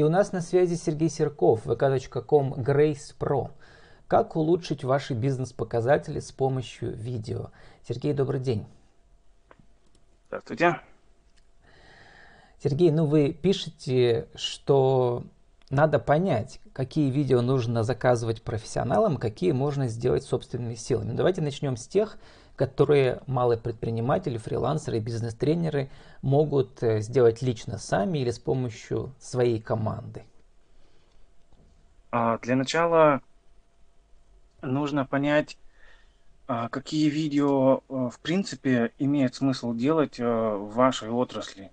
И у нас на связи Сергей Серков, VK.com, Grace Pro. Как улучшить ваши бизнес-показатели с помощью видео? Сергей, добрый день. Здравствуйте. Сергей, ну вы пишете, что надо понять, какие видео нужно заказывать профессионалам, какие можно сделать собственными силами. Давайте начнем с тех, которые малые предприниматели, фрилансеры, бизнес-тренеры могут сделать лично сами или с помощью своей команды. Для начала нужно понять, какие видео в принципе имеет смысл делать в вашей отрасли.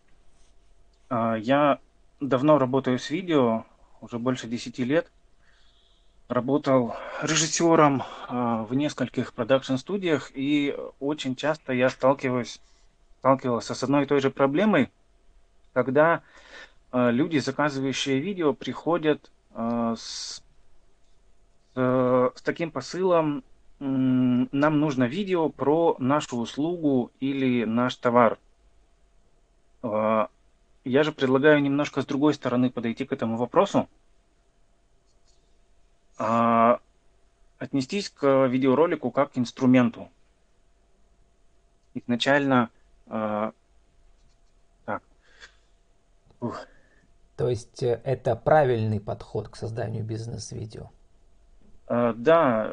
Я давно работаю с видео, уже больше 10 лет. Работал режиссером в нескольких продакшн-студиях, и очень часто я сталкивался с одной и той же проблемой, когда люди, заказывающие видео, приходят с таким посылом: нам нужно видео про нашу услугу или наш товар. Я же предлагаю немножко с другой стороны подойти к этому вопросу. Отнестись к видеоролику как к инструменту. Изначально... То есть это правильный подход к созданию бизнес-видео? Да,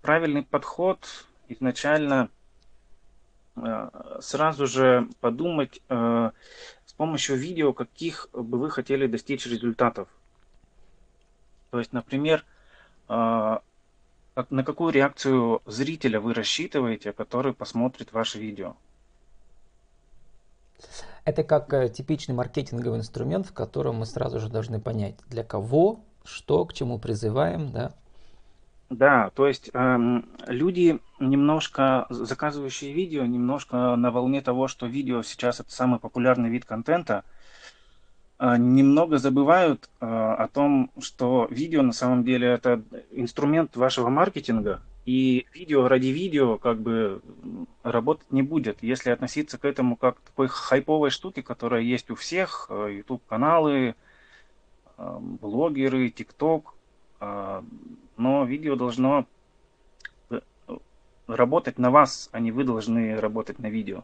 правильный подход. Изначально сразу же подумать, с помощью видео каких бы вы хотели достичь результатов. То есть, например, на какую реакцию зрителя вы рассчитываете, который посмотрит ваше видео? Это как типичный маркетинговый инструмент, в котором мы сразу же должны понять, для кого, что, к чему призываем, да? Да, то есть люди, немножко заказывающие видео, немножко на волне того, что видео сейчас это самый популярный вид контента, немного забывают о том, что видео на самом деле это инструмент вашего маркетинга, и видео ради видео как бы работать не будет. Если относиться к этому как к такой хайповой штуке, которая есть у всех, YouTube-каналы, блогеры, TikTok, но видео должно работать на вас, а не вы должны работать на видео.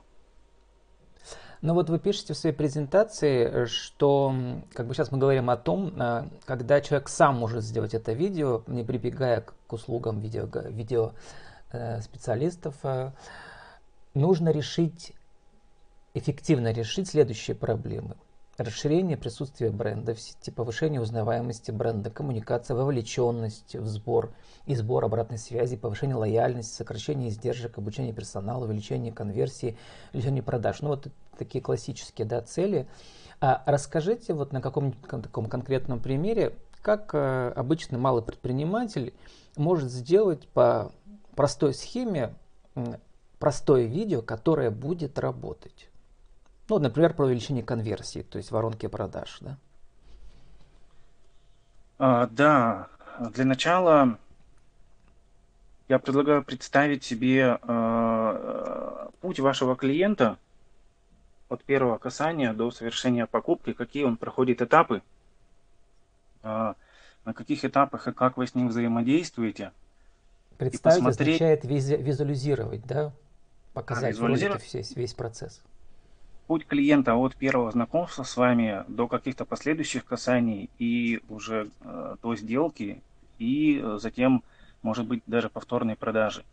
Ну вот вы пишете в своей презентации, что как бы сейчас мы говорим о том, когда человек сам может сделать это видео, не прибегая к услугам видеоспециалистов, нужно решить, эффективно решить следующие проблемы. Расширение присутствия бренда в сети, повышение узнаваемости бренда, коммуникация, вовлеченность в сбор и сбор обратной связи, повышение лояльности, сокращение издержек, обучение персонала, увеличение конверсии, увеличение продаж. Ну вот такие классические, да, цели. Расскажите вот на каком-нибудь таком конкретном примере, как обычно малый предприниматель может сделать по простой схеме простое видео, которое будет работать. Ну, например, про увеличение конверсии, то есть воронки продаж, да? Да, для начала я предлагаю представить себе путь вашего клиента от первого касания до совершения покупки, какие он проходит этапы, на каких этапах и как вы с ним взаимодействуете. Представить означает визуализировать, да? Показать, визуализировать весь процесс. Путь клиента от первого знакомства с вами до каких-то последующих касаний и уже до сделки, и затем, может быть, даже повторной продажи.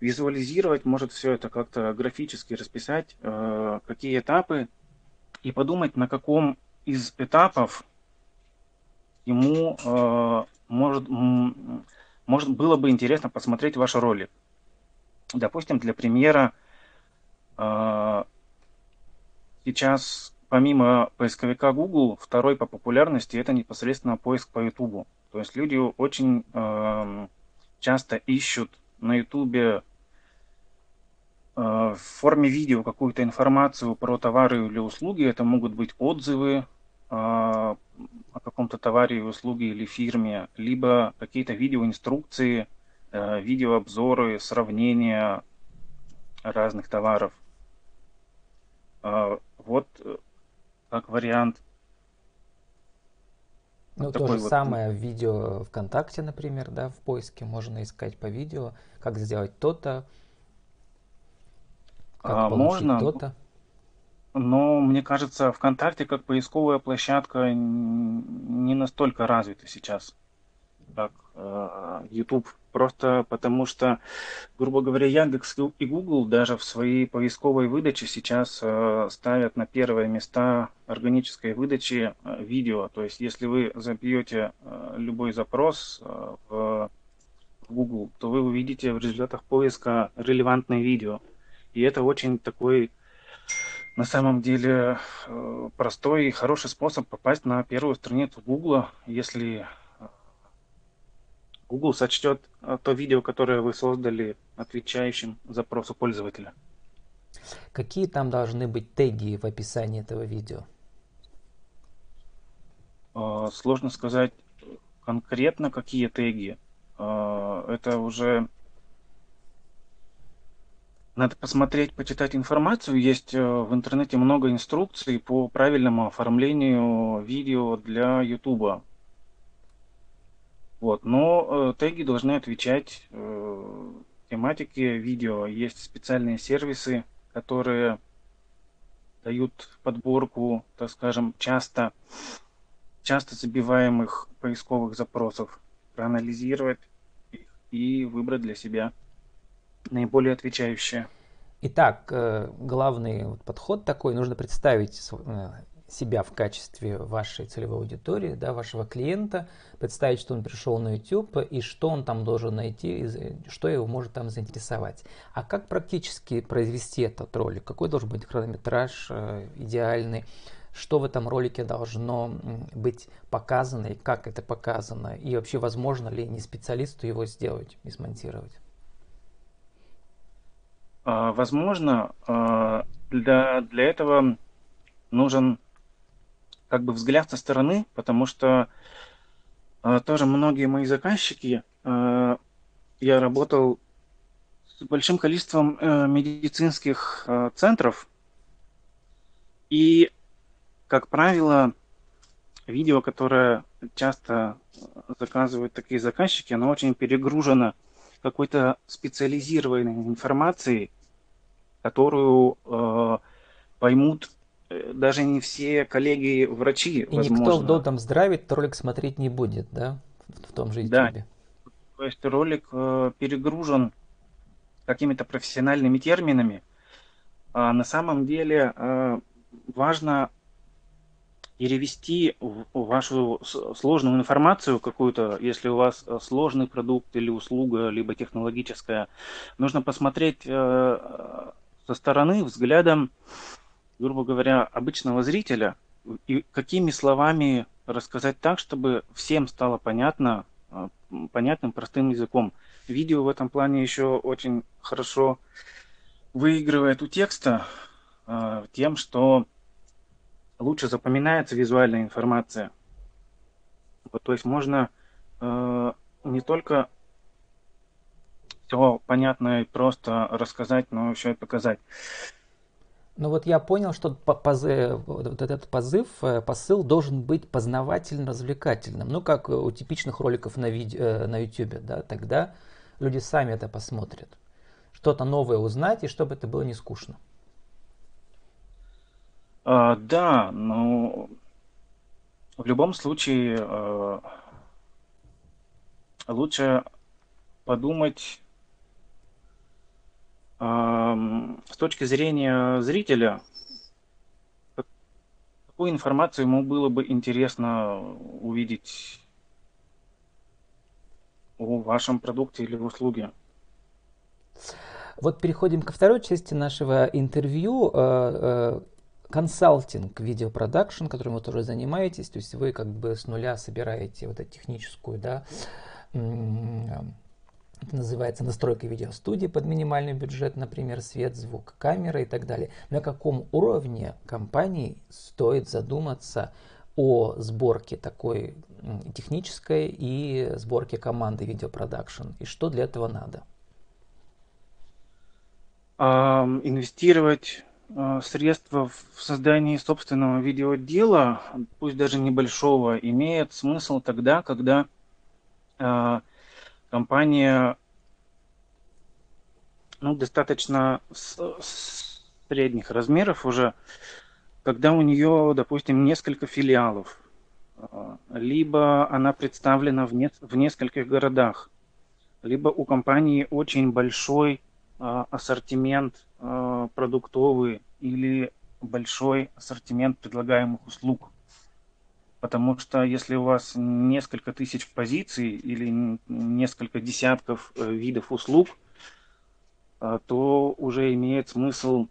Визуализировать может все это как-то графически расписать, какие этапы, и подумать, на каком из этапов ему было бы интересно посмотреть ваш ролик. Допустим, для примера, сейчас, помимо поисковика Google, второй по популярности это непосредственно поиск по YouTube. То есть люди очень часто ищут на YouTube в форме видео какую-то информацию про товары или услуги. Это могут быть отзывы о каком-то товаре, услуге или фирме, либо какие-то видеоинструкции, видеообзоры, сравнения разных товаров. Вот как вариант. Ну, то же вот... самое в видео ВКонтакте, например, да, в поиске можно искать по видео, как сделать то-то, как получить то-то. Но мне кажется, ВКонтакте как поисковая площадка не настолько развита сейчас, как YouTube. Просто потому что, грубо говоря, Яндекс и Google даже в своей поисковой выдаче сейчас ставят на первые места органической выдачи видео. То есть, если вы забьете любой запрос в Google, то вы увидите в результатах поиска релевантное видео. И это очень такой, на самом деле, простой и хороший способ попасть на первую страницу Google, если... Google сочтет то видео, которое вы создали, отвечающим запросу пользователя. Какие там должны быть теги в описании этого видео? Сложно сказать конкретно, какие теги. Это уже... Надо посмотреть, почитать информацию. Есть в интернете много инструкций по правильному оформлению видео для YouTube. Вот, но теги должны отвечать тематике видео. Есть специальные сервисы, которые дают подборку, так скажем, часто забиваемых поисковых запросов, проанализировать их и выбрать для себя наиболее отвечающие. Итак, главный подход такой: нужно представить себя в качестве вашей целевой аудитории, да, вашего клиента, представить, что он пришел на YouTube и что он там должен найти, что его может там заинтересовать. А как практически произвести этот ролик? Какой должен быть хронометраж идеальный? Что в этом ролике должно быть показано и как это показано? И вообще, возможно ли не специалисту его сделать и смонтировать? Возможно. Для этого нужен как бы взгляд со стороны, потому что тоже многие мои заказчики, я работал с большим количеством медицинских центров, и, как правило, видео, которое часто заказывают такие заказчики, оно очень перегружено какой-то специализированной информацией, которую поймут даже не все коллеги-врачи, возможно. И никто в добром здравии ролик смотреть не будет, да? В том же YouTube. Да. То есть ролик перегружен какими-то профессиональными терминами. А на самом деле важно перевести вашу сложную информацию какую-то, если у вас сложный продукт или услуга, либо технологическая. Нужно посмотреть со стороны, взглядом, грубо говоря, обычного зрителя, и какими словами рассказать так, чтобы всем стало понятно, понятным простым языком. Видео в этом плане еще очень хорошо выигрывает у текста тем, что лучше запоминается визуальная информация. Вот, то есть можно не только все понятно и просто рассказать, но еще и показать. Ну вот я понял, что посыл должен быть познавательно-развлекательным. Ну, как у типичных роликов на YouTube, да, тогда люди сами это посмотрят. Что-то новое узнать, и чтобы это было не скучно. Да, но в любом случае лучше подумать с точки зрения зрителя, какую информацию ему было бы интересно увидеть о вашем продукте или услуге. Вот переходим ко второй части нашего интервью. Консалтинг, видеопродакшн, которым вы тоже занимаетесь. То есть вы как бы с нуля собираете вот эту техническую, да, это называется настройка видеостудии под минимальный бюджет, например, свет, звук, камера и так далее. На каком уровне компании стоит задуматься о сборке такой технической и сборке команды видеопродакшн? И что для этого надо? Инвестировать средства в создании собственного видеодела, пусть даже небольшого, имеет смысл тогда, когда компания достаточно средних размеров уже, когда у нее, допустим, несколько филиалов, либо она представлена в нескольких городах, либо у компании очень большой ассортимент продуктовый или большой ассортимент предлагаемых услуг. Потому что если у вас несколько тысяч позиций или несколько десятков видов услуг, то уже имеет смысл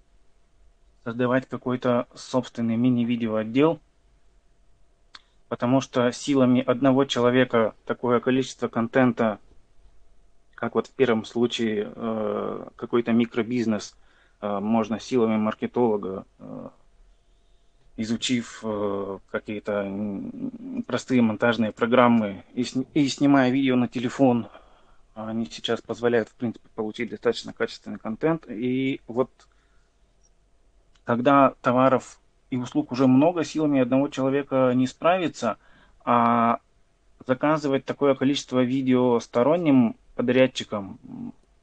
создавать какой-то собственный мини-видеоотдел, потому что силами одного человека такое количество контента, как вот в первом случае какой-то микробизнес, можно силами маркетолога, изучив какие-то простые монтажные программы и снимая видео на телефон, они сейчас позволяют, в принципе, получить достаточно качественный контент. И вот когда товаров и услуг уже много, силами одного человека не справиться, а заказывать такое количество видео сторонним подрядчикам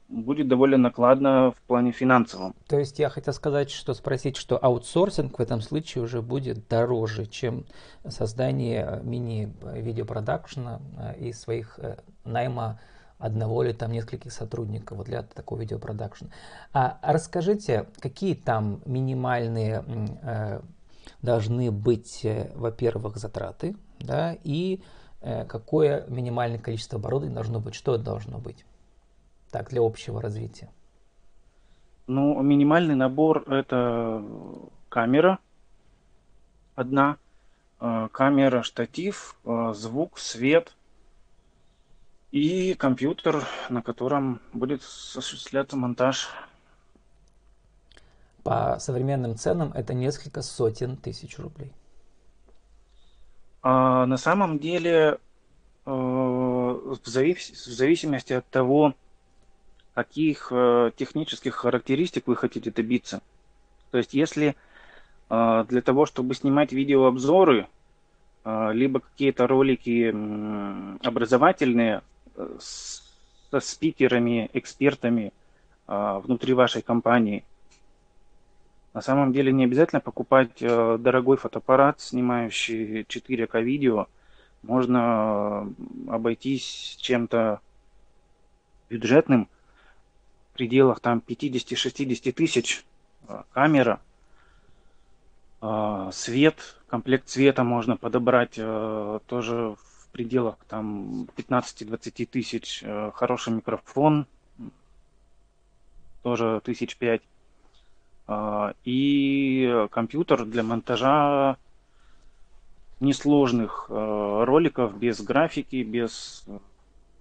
будет довольно накладно в плане финансовом. То есть я хотел сказать, что спросить, что аутсорсинг в этом случае уже будет дороже, чем создание мини-видеопродакшена и своих найма одного или там нескольких сотрудников для такого видеопродакшена. А расскажите, какие там минимальные должны быть, во-первых, затраты, да, и какое минимальное количество оборудования должно быть, что это должно быть? Так, для общего развития. Ну, минимальный набор — это камера одна, камера, штатив, звук, свет и компьютер, на котором будет осуществляться монтаж. По современным ценам это несколько сотен тысяч рублей. А на самом деле, в зависимости от того, каких технических характеристик вы хотите добиться. То есть, если для того, чтобы снимать видеообзоры, либо какие-то ролики образовательные со спикерами, экспертами внутри вашей компании, на самом деле не обязательно покупать дорогой фотоаппарат, снимающий 4К видео. Можно обойтись чем-то бюджетным, в пределах там 50-60 тысяч, камера, свет, комплект света можно подобрать тоже в пределах там 15-20 тысяч, хороший микрофон тоже 5 тысяч, и компьютер для монтажа несложных роликов без графики, без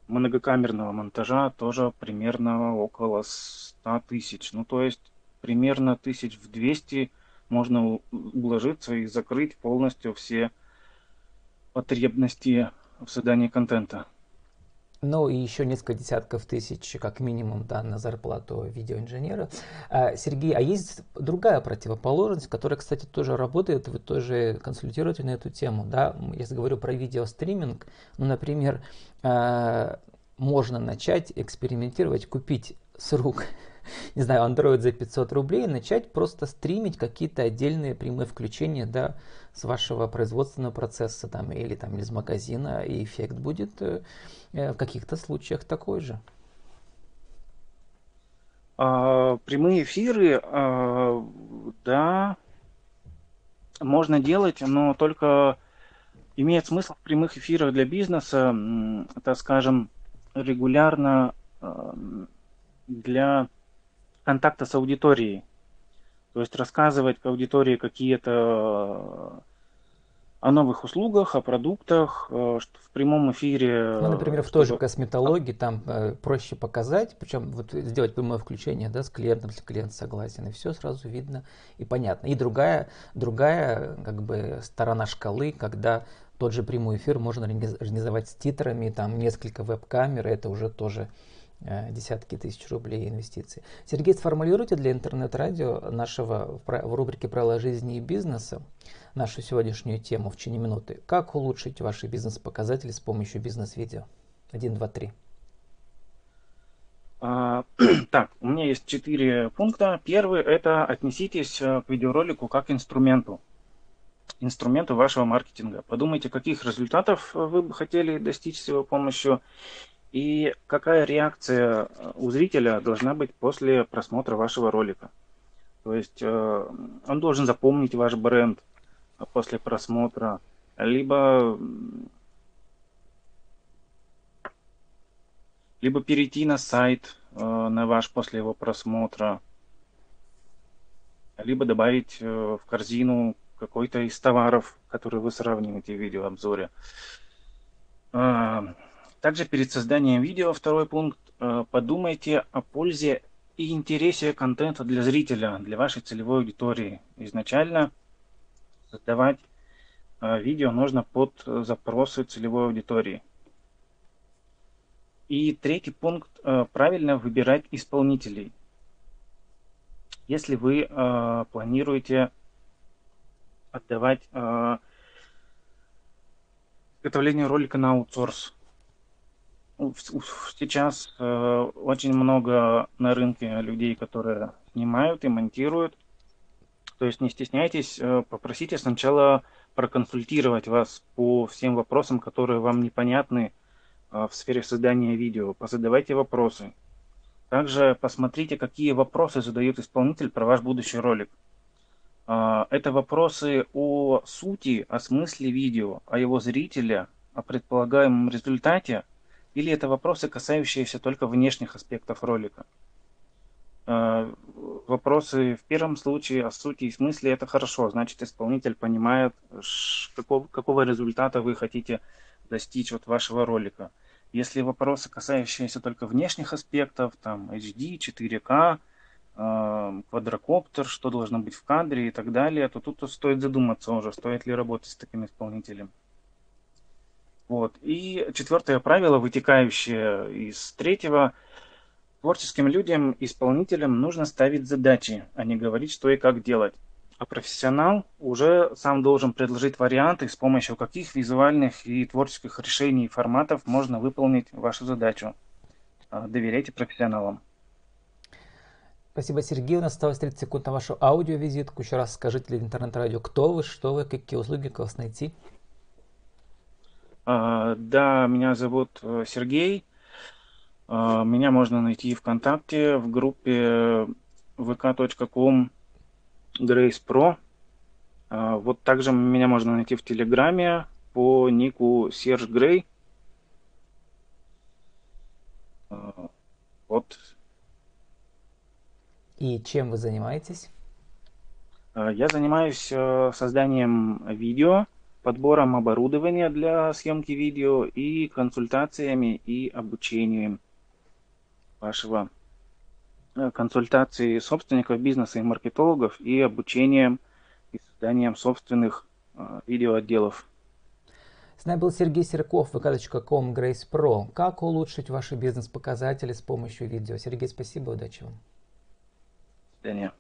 многокамерного монтажа тоже примерно около 100 тысяч. Ну, то есть примерно 1200 можно уложиться и закрыть полностью все потребности в создании контента. Ну и еще несколько десятков тысяч, как минимум, да, на зарплату видеоинженера. Сергей, а есть другая противоположность, которая, кстати, тоже работает, вы тоже консультируете на эту тему, да? Я говорю про видеостриминг, ну, например, можно начать экспериментировать, купить с рук, не знаю, Android за 500 рублей, начать просто стримить какие-то отдельные прямые включения, да, с вашего производственного процесса там, или из магазина, и эффект будет в каких-то случаях такой же. Прямые эфиры, да, можно делать, но только имеет смысл в прямых эфирах для бизнеса, так скажем, регулярно для контакта с аудиторией, то есть рассказывать аудитории какие-то о новых услугах, о продуктах, что в прямом эфире. Ну, например, в той же косметологии там проще показать, причем вот сделать прямое включение, да, с клиентом, если клиент согласен, и все сразу видно и понятно. И другая как бы сторона шкалы, когда тот же прямой эфир можно организовать с титрами, там несколько веб-камер, это уже тоже десятки тысяч рублей инвестиций. Сергей, сформулируйте для интернет-радио нашего в рубрике «Правила жизни и бизнеса» нашу сегодняшнюю тему в течение минуты. Как улучшить ваши бизнес-показатели с помощью бизнес-видео? 1, 2, 3. Так, у меня есть 4 пункта. Первый – это отнеситесь к видеоролику как к инструменту вашего маркетинга. Подумайте, каких результатов вы бы хотели достичь с его помощью и какая реакция у зрителя должна быть после просмотра вашего ролика. То есть он должен запомнить ваш бренд после просмотра, либо перейти на сайт на ваш после его просмотра, либо добавить в корзину какой-то из товаров, которые вы сравниваете в видеообзоре. Также перед созданием видео, второй пункт, подумайте о пользе и интересе контента для зрителя, для вашей целевой аудитории. Изначально создавать видео нужно под запросы целевой аудитории. И третий пункт, правильно выбирать исполнителей. Если вы планируете отдавать изготовление ролика на аутсорс, сейчас очень много на рынке людей, которые снимают и монтируют. То есть не стесняйтесь, попросите сначала проконсультировать вас по всем вопросам, которые вам непонятны в сфере создания видео. Позадавайте вопросы. Также посмотрите, какие вопросы задает исполнитель про ваш будущий ролик. Это вопросы о сути, о смысле видео, о его зрителе, о предполагаемом результате. Или это вопросы, касающиеся только внешних аспектов ролика? Вопросы в первом случае о сути и смысле — это хорошо. Значит, исполнитель понимает, какого результата вы хотите достичь от вашего ролика. Если вопросы, касающиеся только внешних аспектов, там HD, 4К, квадрокоптер, что должно быть в кадре и так далее, то тут стоит задуматься уже, стоит ли работать с таким исполнителем. Вот. И 4-е правило, вытекающее из 3-го. Творческим людям, исполнителям нужно ставить задачи, а не говорить, что и как делать. А профессионал уже сам должен предложить варианты, с помощью каких визуальных и творческих решений и форматов можно выполнить вашу задачу. Доверяйте профессионалам. Спасибо, Сергей. У нас осталось 30 секунд на вашу аудиовизитку. Еще раз скажите для интернет-радио, кто вы, что вы, какие услуги, как вас найти. Да, меня зовут Сергей. Меня можно найти ВКонтакте в группе VK.com Grace Pro. Вот также меня можно найти в Телеграме по нику SergeGrey. Вот. И чем вы занимаетесь? Я занимаюсь созданием видео, подбором оборудования для съемки видео и консультациями и обучением вашего консультации собственников бизнеса и маркетологов и обучением и созданием собственных видеоотделов. С нами был Сергей Серков, VK.com Grace Pro. Как улучшить ваши бизнес-показатели с помощью видео? Сергей, спасибо, удачи вам. До свидания.